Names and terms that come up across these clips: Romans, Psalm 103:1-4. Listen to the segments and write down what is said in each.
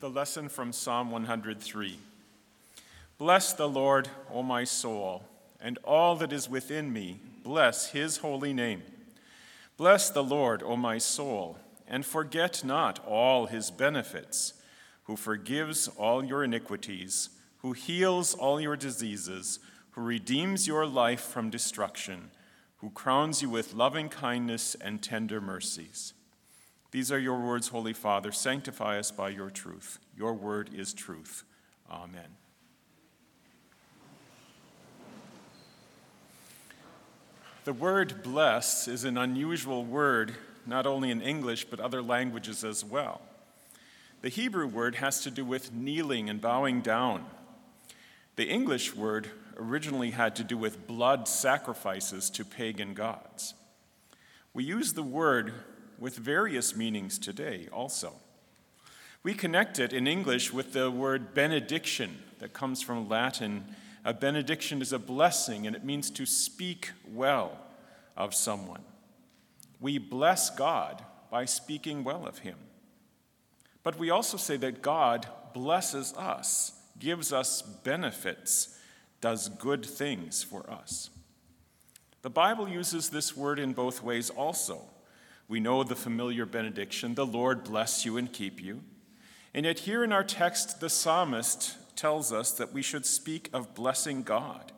The lesson from Psalm 103. Bless the Lord, O my soul, and all that is within me, bless his holy name. Bless the Lord, O my soul, and forget not all his benefits, who forgives all your iniquities, who heals all your diseases, who redeems your life from destruction, who crowns you with loving kindness and tender mercies. These are your words, Holy Father. Sanctify us by your truth. Your word is truth. Amen. The word bless is an unusual word, not only in English, but other languages as well. The Hebrew word has to do with kneeling and bowing down. The English word originally had to do with blood sacrifices to pagan gods. We use the word with various meanings today also. We connect it in English with the word benediction that comes from Latin. A benediction is a blessing, and it means to speak well of someone. We bless God by speaking well of him. But we also say that God blesses us, gives us benefits, does good things for us. The Bible uses this word in both ways also. We know the familiar benediction, the Lord bless you and keep you. And yet here in our text, the psalmist tells us that we should speak of blessing God.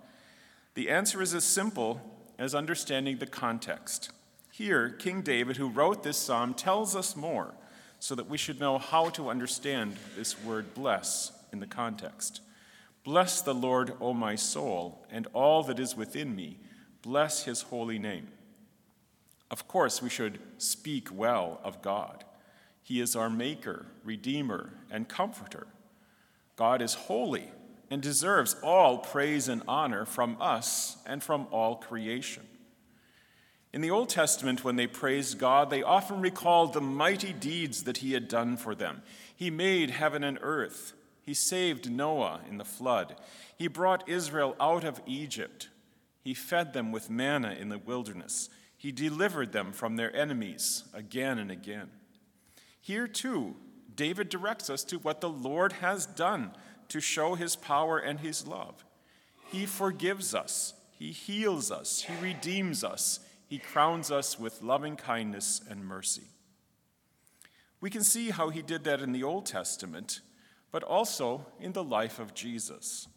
The answer is as simple as understanding the context. Here, King David, who wrote this psalm, tells us more so that we should know how to understand this word bless in the context. Bless the Lord, O my soul, and all that is within me. Bless his holy name. Of course, we should speak well of God. He is our maker, redeemer, and comforter. God is holy and deserves all praise and honor from us and from all creation. In the Old Testament, when they praised God, they often recalled the mighty deeds that he had done for them. He made heaven and earth. He saved Noah in the flood. He brought Israel out of Egypt. He fed them with manna in the wilderness. He delivered them from their enemies again and again. Here, too, David directs us to what the Lord has done to show his power and his love. He forgives us. He heals us. He redeems us. He crowns us with loving kindness and mercy. We can see how he did that in the Old Testament, but also in the life of Jesus.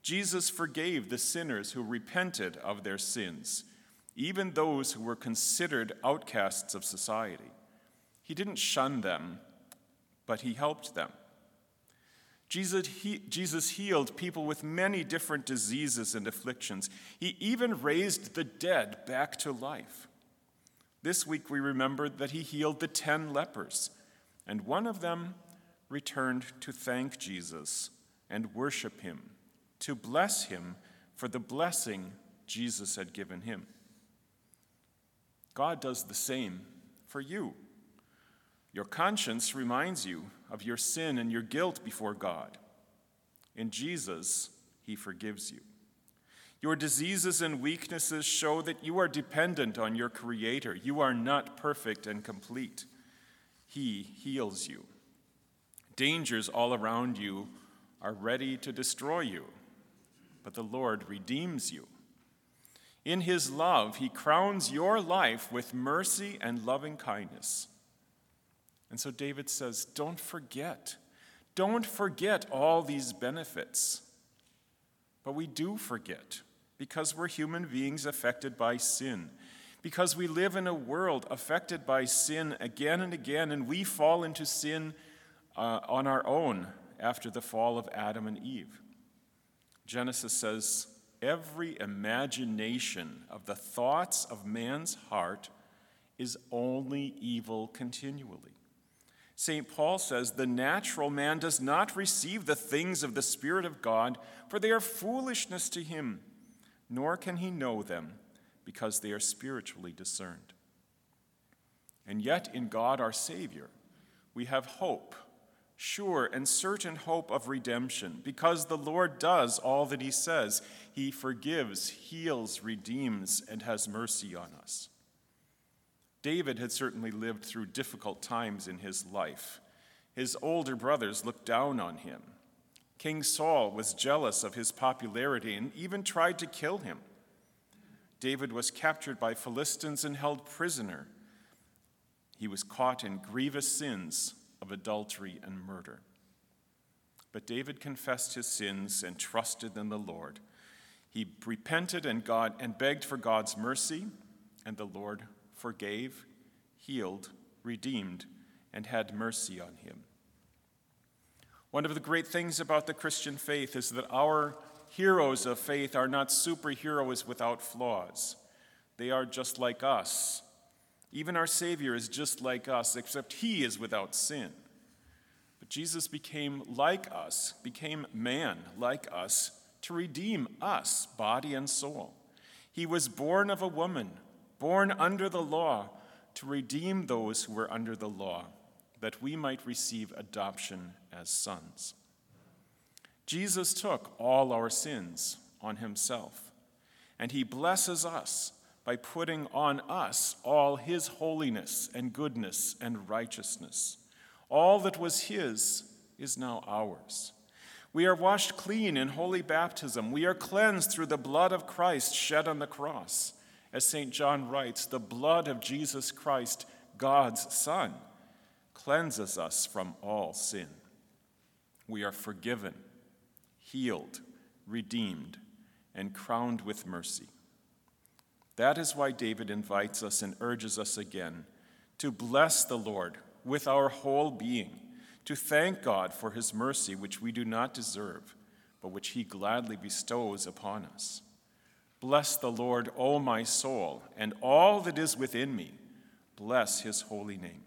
Jesus forgave the sinners who repented of their sins, even those who were considered outcasts of society. He didn't shun them, but he helped them. Jesus healed people with many different diseases and afflictions. He even raised the dead back to life. This week we remembered that he healed the 10 lepers, and one of them returned to thank Jesus and worship him, to bless him for the blessing Jesus had given him. God does the same for you. Your conscience reminds you of your sin and your guilt before God. In Jesus, he forgives you. Your diseases and weaknesses show that you are dependent on your Creator. You are not perfect and complete. He heals you. Dangers all around you are ready to destroy you, but the Lord redeems you. In his love, he crowns your life with mercy and loving kindness. And so David says, don't forget. Don't forget all these benefits. But we do forget because we're human beings affected by sin, because we live in a world affected by sin again and again, and we fall into sin on our own after the fall of Adam and Eve. Genesis says, every imagination of the thoughts of man's heart is only evil continually. St. Paul says, the natural man does not receive the things of the Spirit of God, for they are foolishness to him, nor can he know them, because they are spiritually discerned. And yet in God our Savior, we have hope, sure and certain hope of redemption, because the Lord does all that he says. He forgives, heals, redeems, and has mercy on us. David had certainly lived through difficult times in his life. His older brothers looked down on him. King Saul was jealous of his popularity and even tried to kill him. David was captured by Philistines and held prisoner. He was caught in grievous sins of adultery and murder. But David confessed his sins and trusted in the Lord. He repented and begged for God's mercy, and the Lord forgave, healed, redeemed, and had mercy on him. One of the great things about the Christian faith is that our heroes of faith are not superheroes without flaws. They are just like us. Even our Savior is just like us, except he is without sin. But Jesus became like us, became man like us, to redeem us, body and soul. He was born of a woman, born under the law, to redeem those who were under the law, that we might receive adoption as sons. Jesus took all our sins on himself, and he blesses us by putting on us all his holiness and goodness and righteousness. All that was his is now ours. We are washed clean in holy baptism. We are cleansed through the blood of Christ shed on the cross. As St. John writes, the blood of Jesus Christ, God's Son, cleanses us from all sin. We are forgiven, healed, redeemed, and crowned with mercy. That is why David invites us and urges us again to bless the Lord with our whole being, to thank God for his mercy, which we do not deserve, but which he gladly bestows upon us. Bless the Lord, O my soul, and all that is within me. Bless his holy name.